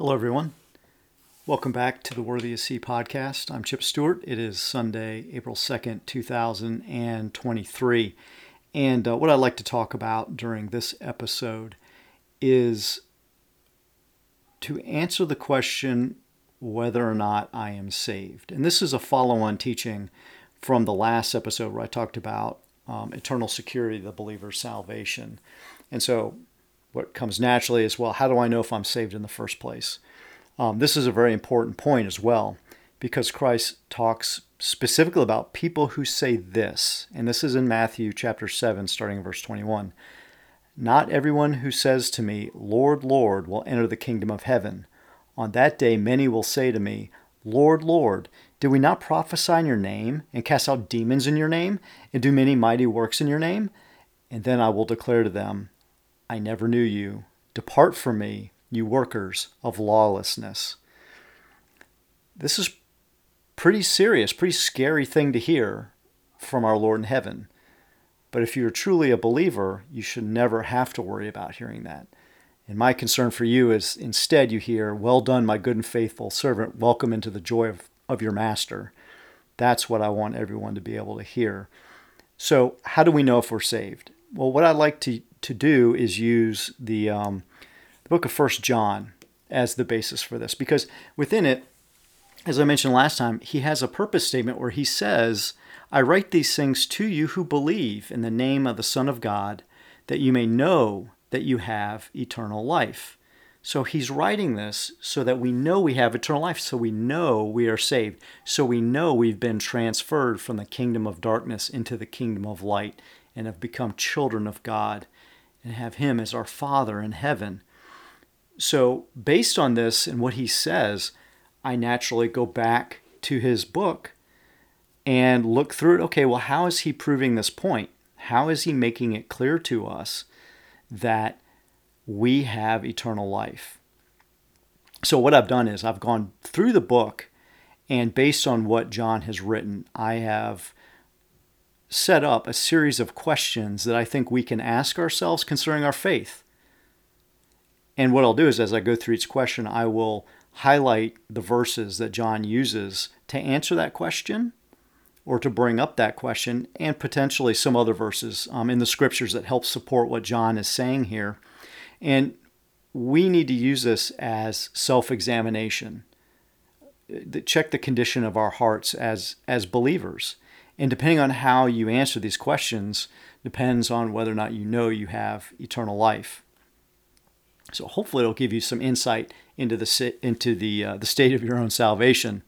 Hello, everyone. Welcome back to the Worthy Is He podcast. I'm Chip Stewart. It is Sunday, April 2nd, 2023. And what I'd like to talk about during this episode is to answer the question whether or not I am saved. And this is a follow-on teaching from the last episode where I talked about eternal security, the believer's salvation. And so what comes naturally is, well, how do I know if I'm saved in the first place? This is a very important point as well, because Christ talks specifically about people who say this, and this is in Matthew chapter 7, starting in verse 21. Not everyone who says to me, Lord, Lord, will enter the kingdom of heaven. On that day, many will say to me, Lord, Lord, did we not prophesy in your name and cast out demons in your name and do many mighty works in your name? And then I will declare to them, I never knew you. Depart from me, you workers of lawlessness. This is pretty serious, pretty scary thing to hear from our Lord in heaven. But if you're truly a believer, you should never have to worry about hearing that. And my concern for you is instead you hear, well done, my good and faithful servant. Welcome into the joy of your master. That's what I want everyone to be able to hear. So how do we know if we're saved? Well, what I'd like to do is use the book of First John as the basis for this, because within it, as I mentioned last time, he has a purpose statement where he says, I write these things to you who believe in the name of the Son of God, that you may know that you have eternal life. So he's writing this so that we know we have eternal life, so we know we are saved, so we know we've been transferred from the kingdom of darkness into the kingdom of light and have become children of God and have him as our Father in heaven. So based on this and what he says, I naturally go back to his book and look through it. Okay, well, how is he proving this point? How is he making it clear to us that we have eternal life? So what I've done is I've gone through the book, and based on what John has written, I have set up a series of questions that I think we can ask ourselves concerning our faith. And what I'll do is, as I go through each question, I will highlight the verses that John uses to answer that question or to bring up that question, and potentially some other verses in the scriptures that help support what John is saying here. And we need to use this as self-examination, to check the condition of our hearts as believers. And depending on how you answer these questions depends on whether or not you know you have eternal life. So hopefully it'll give you some insight into the state of your own salvation.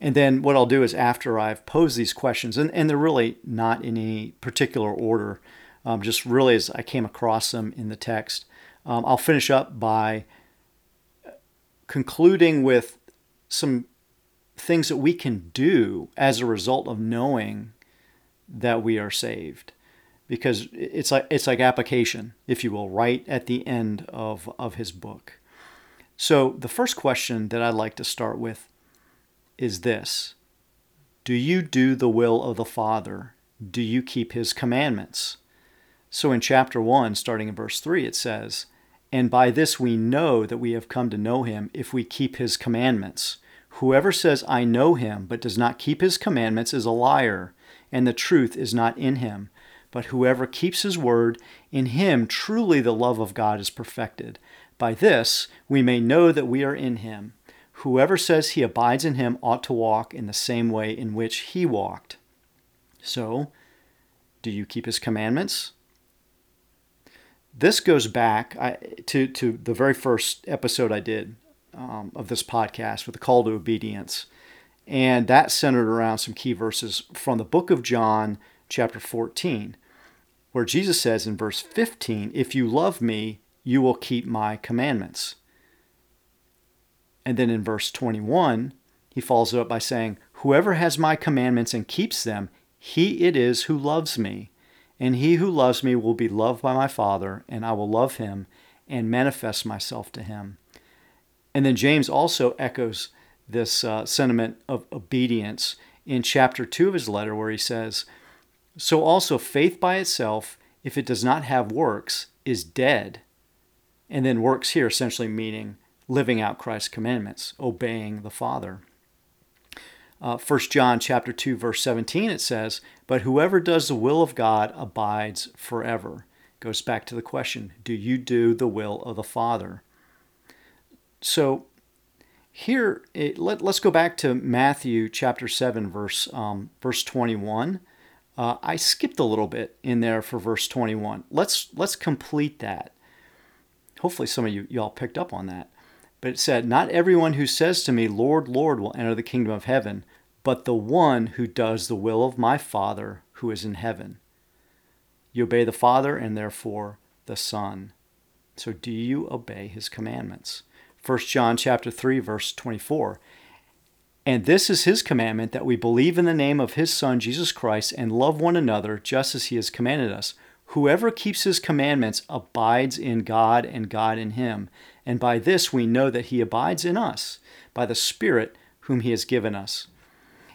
And then what I'll do is, after I've posed these questions, and they're really not in any particular order, just really as I came across them in the text, I'll finish up by concluding with some things that we can do as a result of knowing that we are saved. Because it's like application, if you will, right at the end of his book. So the first question that I'd like to start with is this. Do you do the will of the Father? Do you keep his commandments? So in chapter 1, starting in verse 3, it says, And by this we know that we have come to know him, if we keep his commandments. Whoever says, I know him, but does not keep his commandments is a liar, and the truth is not in him. But whoever keeps his word, in him truly the love of God is perfected. By this we may know that we are in him. Whoever says he abides in him ought to walk in the same way in which he walked. So, do you keep his commandments? This goes back to the very first episode I did of this podcast with the call to obedience. And that centered around some key verses from the book of John, chapter 14, where Jesus says in verse 15, If you love me, you will keep my commandments. And then in verse 21, he follows it up by saying, Whoever has my commandments and keeps them, he it is who loves me. And he who loves me will be loved by my Father, and I will love him and manifest myself to him. And then James also echoes this sentiment of obedience in chapter 2 of his letter, where he says, So also faith by itself, if it does not have works, is dead. And then works here essentially meaning living out Christ's commandments, obeying the Father. 1 John chapter 2, verse 17, it says, "But whoever does the will of God abides forever." Goes back to the question, do you do the will of the Father? So here, let's go back to Matthew chapter 7, verse 21. I skipped a little bit in there for verse 21. Let's complete that. Hopefully some of y'all picked up on that. But it said, "Not everyone who says to me, 'Lord, Lord,' will enter the kingdom of heaven, but the one who does the will of my Father who is in heaven." You obey the Father and therefore the Son. So do you obey his commandments? 1 John chapter 3, verse 24. "And this is his commandment, that we believe in the name of his Son, Jesus Christ, and love one another just as he has commanded us. Whoever keeps his commandments abides in God and God in him. And by this we know that he abides in us, by the Spirit whom he has given us."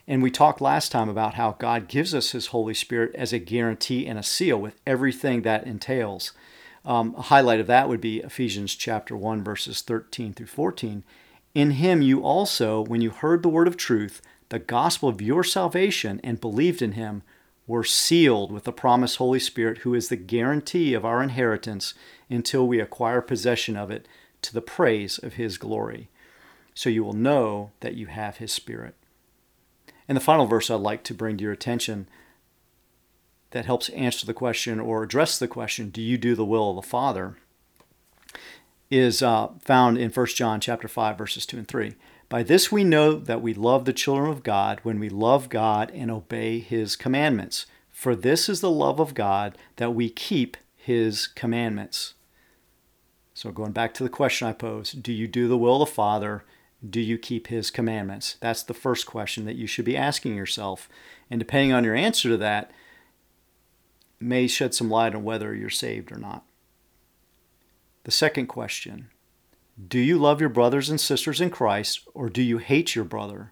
And we talked last time about how God gives us his Holy Spirit as a guarantee and a seal with everything that entails. A highlight of that would be Ephesians chapter 1, verses 13 through 14. "In him you also, when you heard the word of truth, the gospel of your salvation, and believed in him, were sealed with the promised Holy Spirit, who is the guarantee of our inheritance until we acquire possession of it, to the praise of his glory." So you will know that you have his Spirit. And the final verse I'd like to bring to your attention that helps answer the question or address the question, do you do the will of the Father, is found in 1 John chapter 5, verses 2 and 3. "By this we know that we love the children of God, when we love God and obey his commandments. For this is the love of God, that we keep his commandments." So going back to the question I posed, do you do the will of the Father? Do you keep his commandments? That's the first question that you should be asking yourself. And depending on your answer to that, may shed some light on whether you're saved or not. The second question, do you love your brothers and sisters in Christ, or do you hate your brother?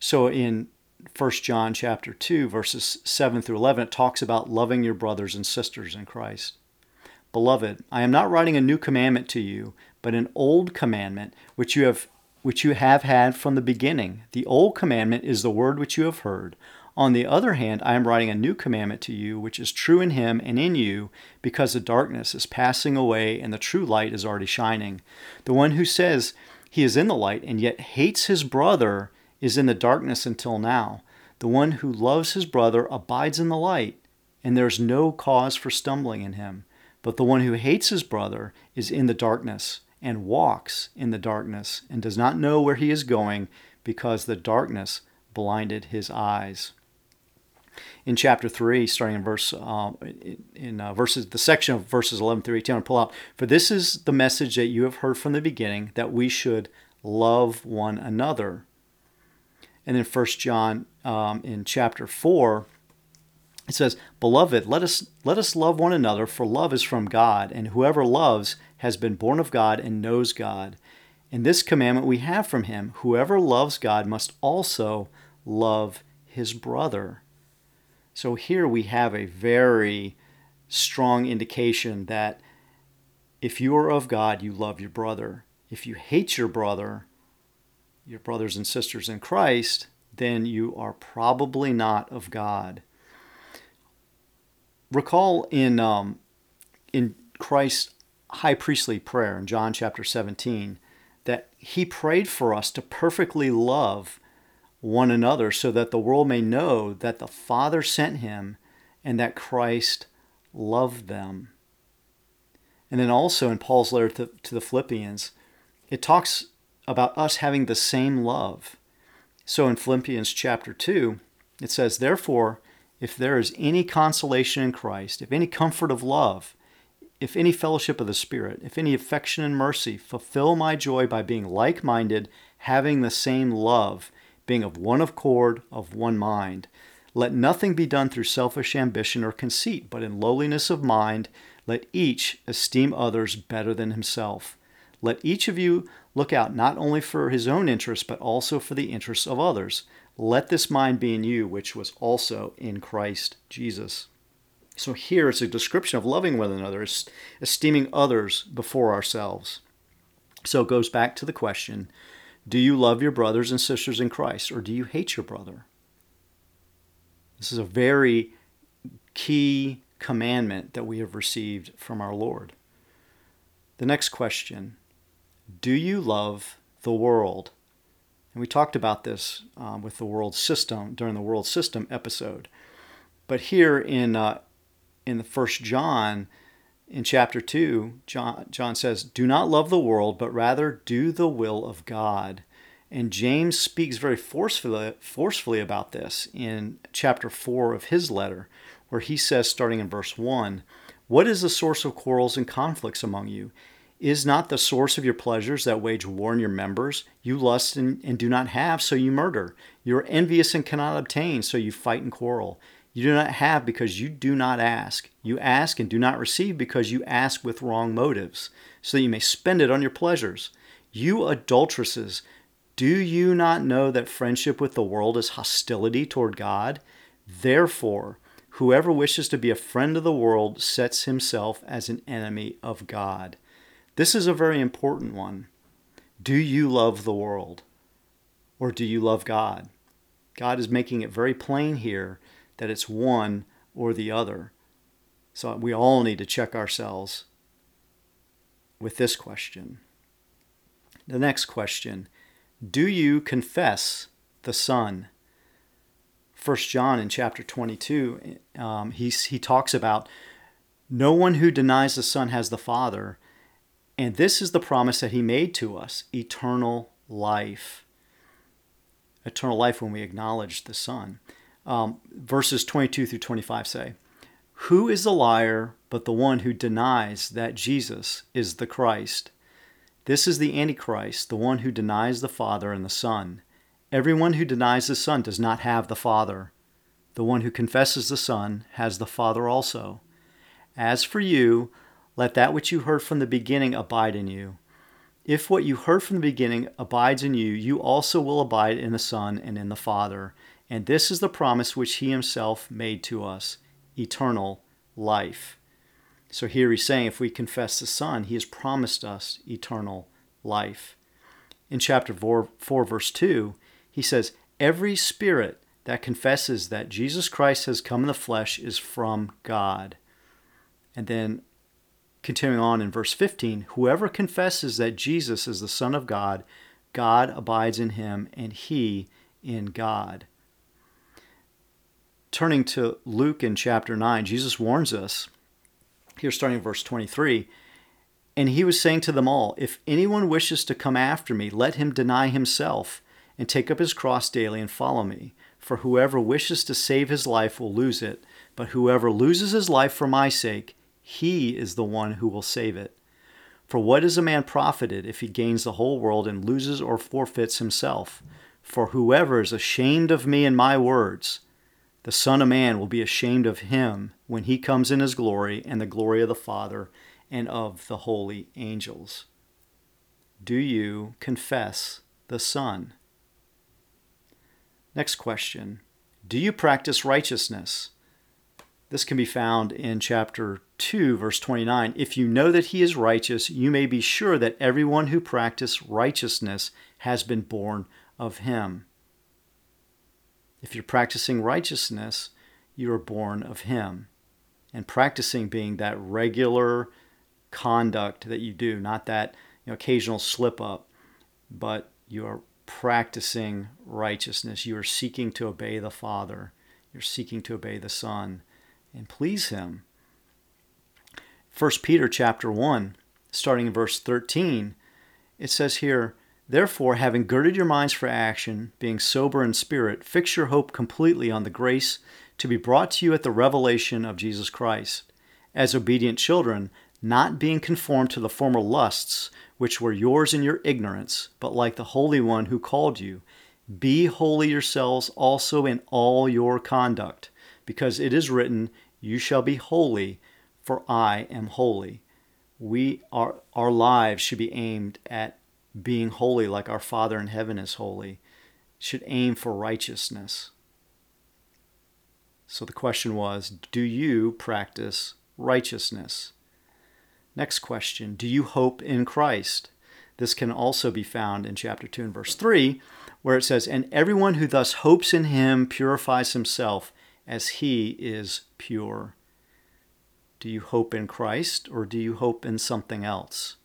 So in 1 John chapter 2, verses 7 through 11, it talks about loving your brothers and sisters in Christ. "Beloved, I am not writing a new commandment to you, but an old commandment which you have had from the beginning. The old commandment is the word which you have heard. On the other hand, I am writing a new commandment to you, which is true in him and in you, because the darkness is passing away and the true light is already shining. The one who says he is in the light and yet hates his brother is in the darkness until now. The one who loves his brother abides in the light, and there is no cause for stumbling in him. But the one who hates his brother is in the darkness and walks in the darkness and does not know where he is going, because the darkness blinded his eyes." In chapter 3, starting in the section of verses 11 through 18, I'm going to pull out, "For this is the message that you have heard from the beginning, that we should love one another." And then 1 John in chapter 4, it says, "Beloved, let us love one another, for love is from God, and whoever loves has been born of God and knows God. And this commandment we have from him, whoever loves God must also love his brother." So here we have a very strong indication that if you are of God, you love your brother. If you hate your brother, your brothers and sisters in Christ, then you are probably not of God. Recall in Christ's high priestly prayer in John chapter 17 that he prayed for us to perfectly love one another, so that the world may know that the Father sent him and that Christ loved them. And then also in Paul's letter to the Philippians, it talks about us having the same love. So in Philippians chapter 2, it says, "Therefore, if there is any consolation in Christ, if any comfort of love, if any fellowship of the Spirit, if any affection and mercy, fulfill my joy by being like-minded, having the same love, being of one accord, of one mind. Let nothing be done through selfish ambition or conceit, but in lowliness of mind, let each esteem others better than himself. Let each of you look out not only for his own interests, but also for the interests of others. Let this mind be in you, which was also in Christ Jesus." So here it's a description of loving one another, esteeming others before ourselves. So it goes back to the question, do you love your brothers and sisters in Christ, or do you hate your brother? This is a very key commandment that we have received from our Lord. The next question, do you love the world? And we talked about this with the world system during the world system episode. But here in the First John, in chapter 2, John says, do not love the world, but rather do the will of God. And James speaks very forcefully about this in chapter 4 of his letter, where he says, starting in verse 1, what is the source of quarrels and conflicts among you? Is not the source of your pleasures that wage war in your members? You lust and do not have, so you murder. You are envious and cannot obtain, so you fight and quarrel. You do not have because you do not ask. You ask and do not receive because you ask with wrong motives, so that you may spend it on your pleasures. You adulteresses, do you not know that friendship with the world is hostility toward God? Therefore, whoever wishes to be a friend of the world sets himself as an enemy of God. This is a very important one. Do you love the world, or do you love God? God is making it very plain here that it's one or the other. So we all need to check ourselves with this question. The next question, do you confess the Son? First John in chapter 22, he talks about no one who denies the Son has the Father, and this is the promise that he made to us, eternal life. Eternal life when we acknowledge the Son. Verses 22 through 25 say, who is the liar but the one who denies that Jesus is the Christ? This is the Antichrist, the one who denies the Father and the Son. Everyone who denies the Son does not have the Father. The one who confesses the Son has the Father also. As for you, let that which you heard from the beginning abide in you. If what you heard from the beginning abides in you, you also will abide in the Son and in the Father. And this is the promise which he himself made to us, eternal life. So here he's saying if we confess the Son, he has promised us eternal life. In chapter 4, verse 2, he says, every spirit that confesses that Jesus Christ has come in the flesh is from God. And then continuing on in verse 15, whoever confesses that Jesus is the Son of God, God abides in him and he in God. Turning to Luke in chapter 9, Jesus warns us, here starting in verse 23, and he was saying to them all, if anyone wishes to come after me, let him deny himself and take up his cross daily and follow me. For whoever wishes to save his life will lose it, but whoever loses his life for my sake, he is the one who will save it. For what is a man profited if he gains the whole world and loses or forfeits himself? For whoever is ashamed of me and my words, the Son of Man will be ashamed of him when he comes in his glory and the glory of the Father and of the holy angels. Do you confess the Son? Next question, do you practice righteousness? This can be found in chapter 2, verse 29. If you know that he is righteous, you may be sure that everyone who practices righteousness has been born of him. If you're practicing righteousness, you are born of him. And practicing being that regular conduct that you do, not that occasional slip up, but you are practicing righteousness. You are seeking to obey the Father. You're seeking to obey the Son and please him. 1 Peter chapter 1, starting in verse 13, it says here, therefore, having girded your minds for action, being sober in spirit, fix your hope completely on the grace to be brought to you at the revelation of Jesus Christ. As obedient children, not being conformed to the former lusts, which were yours in your ignorance, but like the Holy One who called you, be holy yourselves also in all your conduct, because it is written, you shall be holy, for I am holy. Our lives should be aimed at being holy like our Father in heaven is holy, should aim for righteousness. So the question was, do you practice righteousness? Next question, do you hope in Christ? This can also be found in chapter 2 and verse 3, where it says, "And everyone who thus hopes in him purifies himself as he is pure." Do you hope in Christ, or do you hope in something else?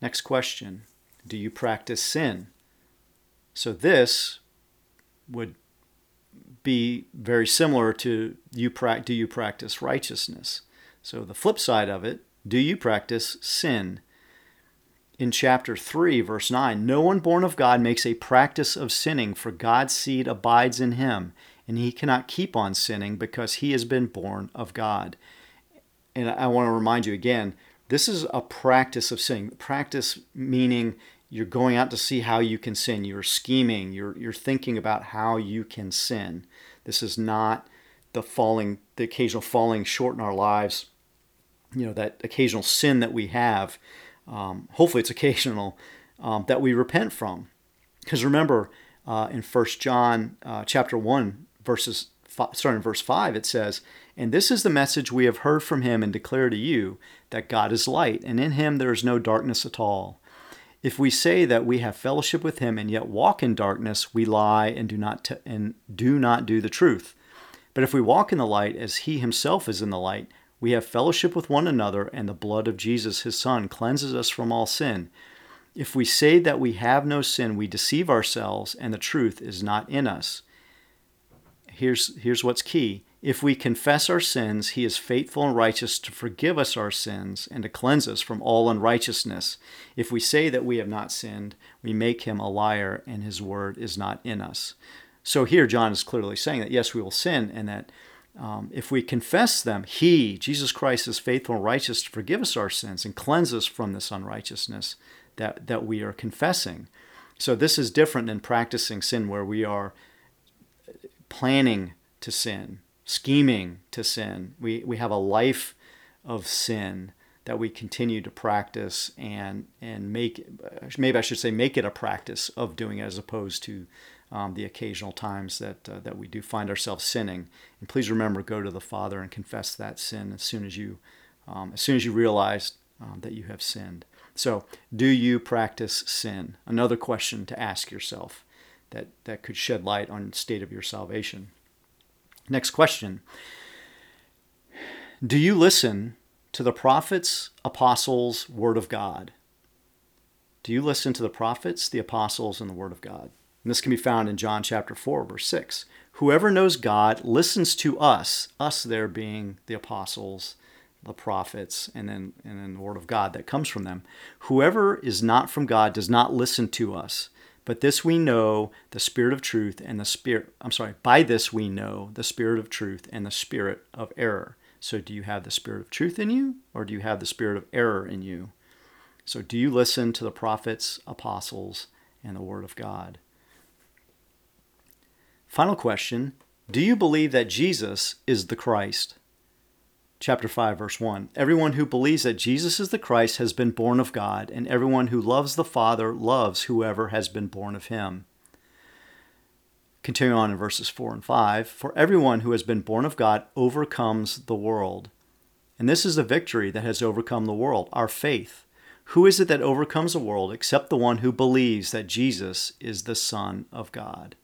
Next question, do you practice sin? So this would be very similar to do you practice righteousness? So the flip side of it, do you practice sin? In chapter 3, verse 9, "No one born of God makes a practice of sinning, for God's seed abides in him, and he cannot keep on sinning because he has been born of God." And I want to remind you again, this is a practice of sinning. Practice meaning you're going out to see how you can sin. You're scheming. You're thinking about how you can sin. This is not the occasional falling short in our lives, that occasional sin that we have. Hopefully it's occasional, that we repent from. Because remember, in 1 John chapter 1, starting in verse 5, it says, "And this is the message we have heard from him and declare to you, that God is light, and in him there is no darkness at all. If we say that we have fellowship with him and yet walk in darkness, we lie and do not do the truth. But if we walk in the light as he himself is in the light, we have fellowship with one another, and the blood of Jesus his Son cleanses us from all sin. If we say that we have no sin, we deceive ourselves, and the truth is not in us." Here's what's key. "If we confess our sins, he is faithful and righteous to forgive us our sins and to cleanse us from all unrighteousness. If we say that we have not sinned, we make him a liar, and his word is not in us." So here John is clearly saying that, yes, we will sin, and that if we confess them, he, Jesus Christ, is faithful and righteous to forgive us our sins and cleanse us from this unrighteousness that we are confessing. So this is different than practicing sin, where we are planning to sin, scheming to sin. We have a life of sin that we continue to practice and make, maybe I should say, make it a practice of doing it, as opposed to the occasional times that we do find ourselves sinning. And please remember, go to the Father and confess that sin as soon as you realize that you have sinned. So, do you practice sin? Another question to ask yourself that could shed light on the state of your salvation. Next question. Do you listen to the prophets, apostles, word of God? Do you listen to the prophets, the apostles, and the word of God? And this can be found in John chapter 4, verse 6. "Whoever knows God listens to us," us there being the apostles, the prophets, and then the word of God that comes from them. "Whoever is not from God does not listen to us. But this we know, the Spirit of truth and the Spirit," "by this we know the Spirit of truth and the Spirit of error." So do you have the Spirit of truth in you, or do you have the Spirit of error in you? So do you listen to the prophets, apostles, and the word of God? Final question, do you believe that Jesus is the Christ? Chapter 5, verse 1, "Everyone who believes that Jesus is the Christ has been born of God, and everyone who loves the Father loves whoever has been born of him." Continue on in verses 4 and 5, "For everyone who has been born of God overcomes the world. And this is the victory that has overcome the world, our faith. Who is it that overcomes the world except the one who believes that Jesus is the Son of God?"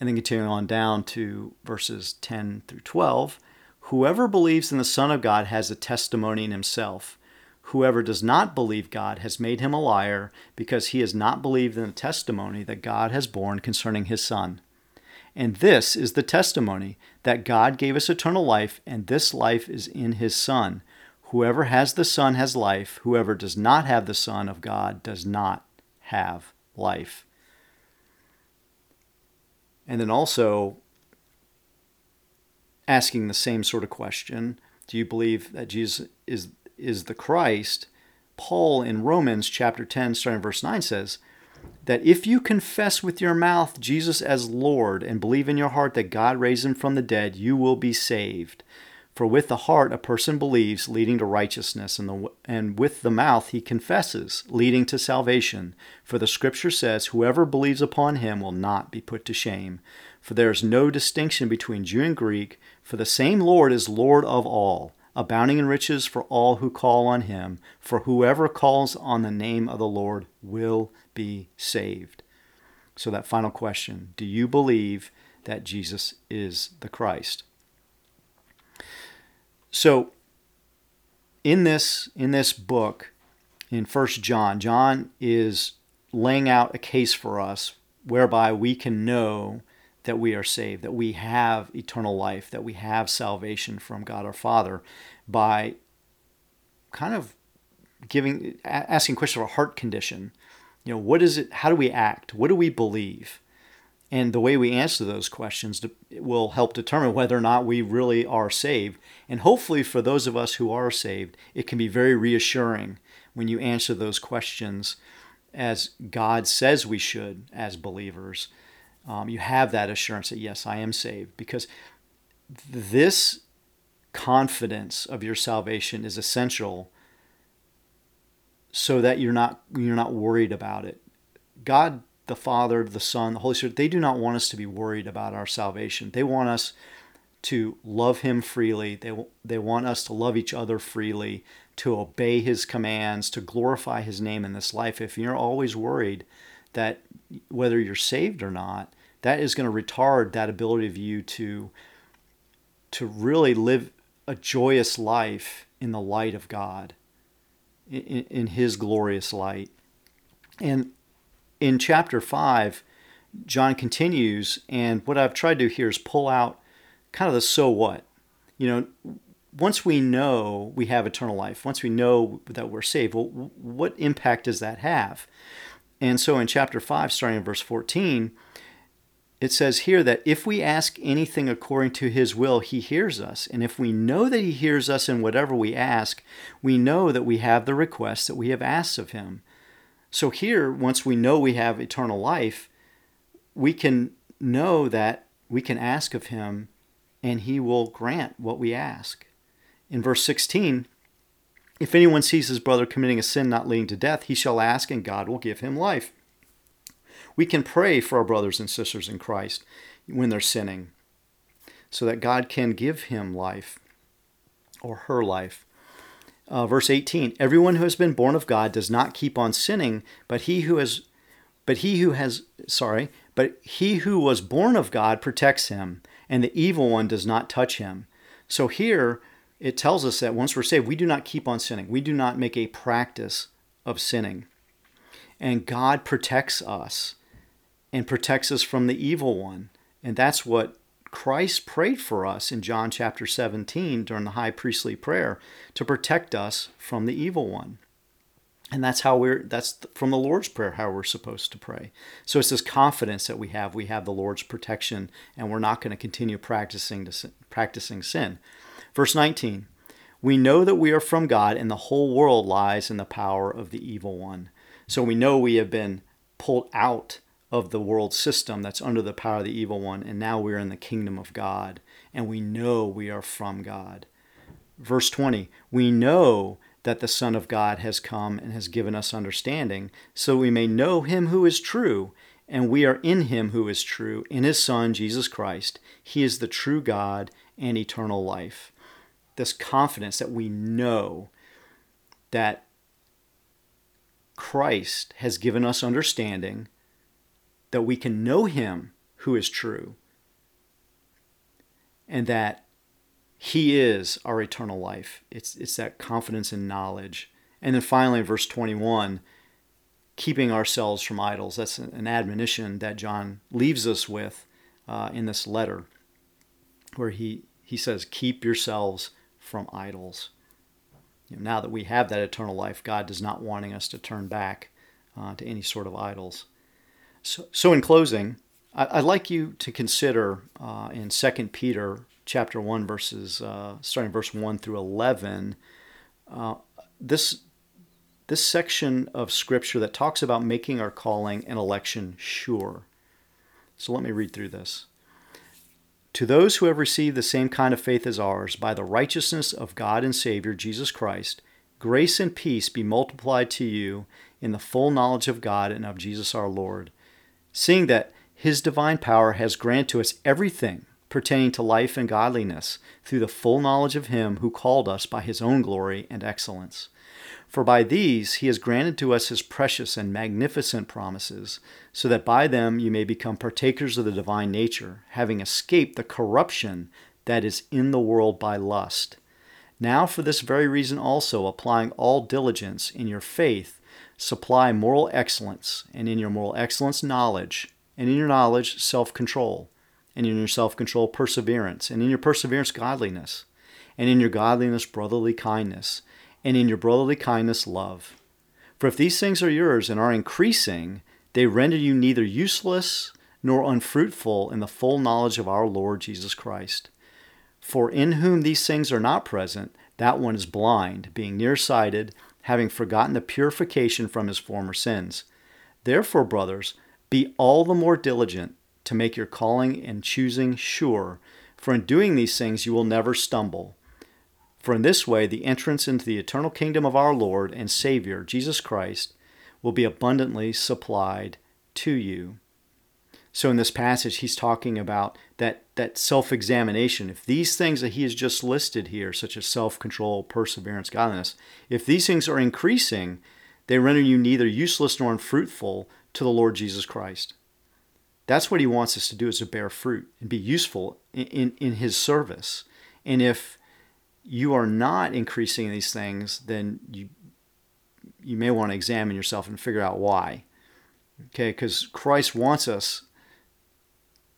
And then continuing on down to verses 10 through 12, "Whoever believes in the Son of God has a testimony in himself. Whoever does not believe God has made him a liar, because he has not believed in the testimony that God has borne concerning his Son. And this is the testimony, that God gave us eternal life, and this life is in his Son. Whoever has the Son has life. Whoever does not have the Son of God does not have life." And then also, asking the same sort of question, do you believe that Jesus is the Christ? Paul in Romans chapter 10, starting verse 9, says that if you confess with your mouth Jesus as Lord and believe in your heart that God raised him from the dead, you will be saved. For with the heart a person believes, leading to righteousness, and with the mouth he confesses, leading to salvation. For the Scripture says, whoever believes upon him will not be put to shame. For there is no distinction between Jew and Greek, for the same Lord is Lord of all, abounding in riches for all who call on him, for whoever calls on the name of the Lord will be saved. So that final question, do you believe that Jesus is the Christ? So in this book, in 1 John, John is laying out a case for us whereby we can know that we are saved, that we have eternal life, that we have salvation from God our Father by kind of asking questions of our heart condition. You know, what is it? How do we act? What do we believe? And the way we answer those questions will help determine whether or not we really are saved. And hopefully for those of us who are saved, it can be very reassuring when you answer those questions as God says we should as believers. You have that assurance that, yes, I am saved, because this confidence of your salvation is essential so that you're not worried about it. God, the Father, the Son, the Holy Spirit, they do not want us to be worried about our salvation. They want us to love him freely. They want us to love each other freely, to obey his commands, to glorify his name in this life. If you're always worried that whether you're saved or not, that is going to retard that ability of you to really live a joyous life in the light of God, in his glorious light. And in chapter 5, John continues, and what I've tried to do here is pull out kind of the so what. You know, once we know we have eternal life, once we know that we're saved, well, what impact does that have? And so in chapter 5, starting in verse 14, it says here that if we ask anything according to his will, he hears us. And if we know that he hears us in whatever we ask, we know that we have the request that we have asked of him. So here, once we know we have eternal life, we can know that we can ask of him and he will grant what we ask. In verse 16, if anyone sees his brother committing a sin not leading to death, he shall ask, and God will give him life. We can pray for our brothers and sisters in Christ when they're sinning, so that God can give him life or her life. Verse 18: Everyone who has been born of God does not keep on sinning, but he who was born of God protects him, and the evil one does not touch him. So here, it tells us that once we're saved, we do not keep on sinning. We do not make a practice of sinning. And God protects us and protects us from the evil one. And that's what Christ prayed for us in John chapter 17 during the high priestly prayer, to protect us from the evil one. And that's from the Lord's Prayer, how we're supposed to pray. So it's this confidence that we have the Lord's protection, and we're not going to continue practicing sin. Verse 19, we know that we are from God, and the whole world lies in the power of the evil one. So we know we have been pulled out of the world system that's under the power of the evil one, and now we're in the kingdom of God, and we know we are from God. Verse 20, we know that the Son of God has come and has given us understanding, so we may know him who is true, and we are in him who is true, in his Son, Jesus Christ. He is the true God and eternal life. This confidence that we know that Christ has given us understanding, that we can know him who is true, and that he is our eternal life. It's that confidence and knowledge. And then finally, verse 21, keeping ourselves from idols. That's an admonition that John leaves us with in this letter, where he says, keep yourselves from idols. You know, now that we have that eternal life, God is not wanting us to turn back to any sort of idols. So in closing, I'd like you to consider in 2 Peter chapter 1, starting verse 1 through 11, this section of Scripture that talks about making our calling and election sure. So let me read through this. To those who have received the same kind of faith as ours, by the righteousness of God and Savior, Jesus Christ, grace and peace be multiplied to you in the full knowledge of God and of Jesus our Lord, seeing that his divine power has granted to us everything pertaining to life and godliness, through the full knowledge of him who called us by his own glory and excellence. For by these he has granted to us his precious and magnificent promises, so that by them you may become partakers of the divine nature, having escaped the corruption that is in the world by lust. Now for this very reason also, applying all diligence, in your faith supply moral excellence, and in your moral excellence knowledge, and in your knowledge self-control, and in your self-control perseverance, and in your perseverance godliness, and in your godliness brotherly kindness, and in your brotherly kindness love. For if these things are yours and are increasing, they render you neither useless nor unfruitful in the full knowledge of our Lord Jesus Christ. For in whom these things are not present, that one is blind, being nearsighted, having forgotten the purification from his former sins. Therefore, brothers, be all the more diligent to make your calling and choosing sure, for in doing these things you will never stumble. For in this way, the entrance into the eternal kingdom of our Lord and Savior, Jesus Christ, will be abundantly supplied to you. So in this passage, he's talking about that self-examination. If these things that he has just listed here, such as self-control, perseverance, godliness, if these things are increasing, they render you neither useless nor unfruitful to the Lord Jesus Christ. That's what he wants us to do, is to bear fruit and be useful in his service. And if you are not increasing these things, then you may want to examine yourself and figure out why. Okay, because Christ wants us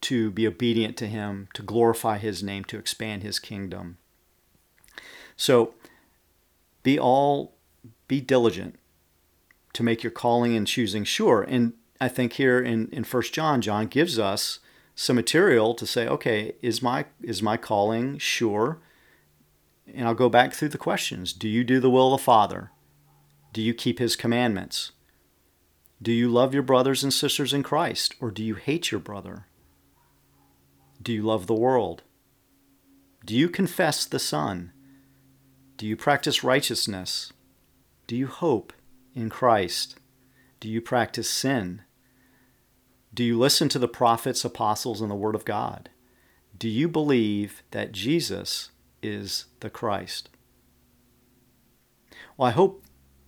to be obedient to him, to glorify his name, to expand his kingdom. So be diligent to make your calling and choosing sure. And I think here in 1 John, John gives us some material to say, okay, is my calling sure? And I'll go back through the questions. Do you do the will of the Father? Do you keep his commandments? Do you love your brothers and sisters in Christ, or do you hate your brother? Do you love the world? Do you confess the Son? Do you practice righteousness? Do you hope in Christ? Do you practice sin? Do you listen to the prophets, apostles, and the Word of God? Do you believe that Jesus is the Christ? Well,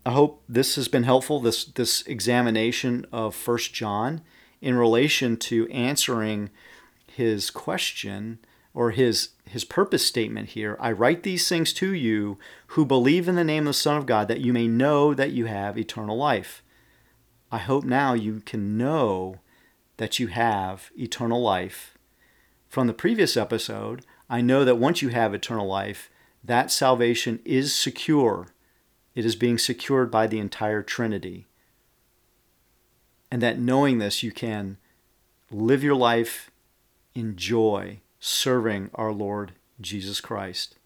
I hope this has been helpful, this examination of 1 John in relation to answering his question, or his purpose statement here. I write these things to you who believe in the name of the Son of God, that you may know that you have eternal life. I hope now you can know that you have eternal life. From the previous episode, I know that once you have eternal life, that salvation is secure. It is being secured by the entire Trinity. And that knowing this, you can live your life in joy, serving our Lord Jesus Christ.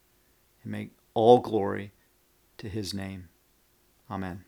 And make all glory to his name. Amen.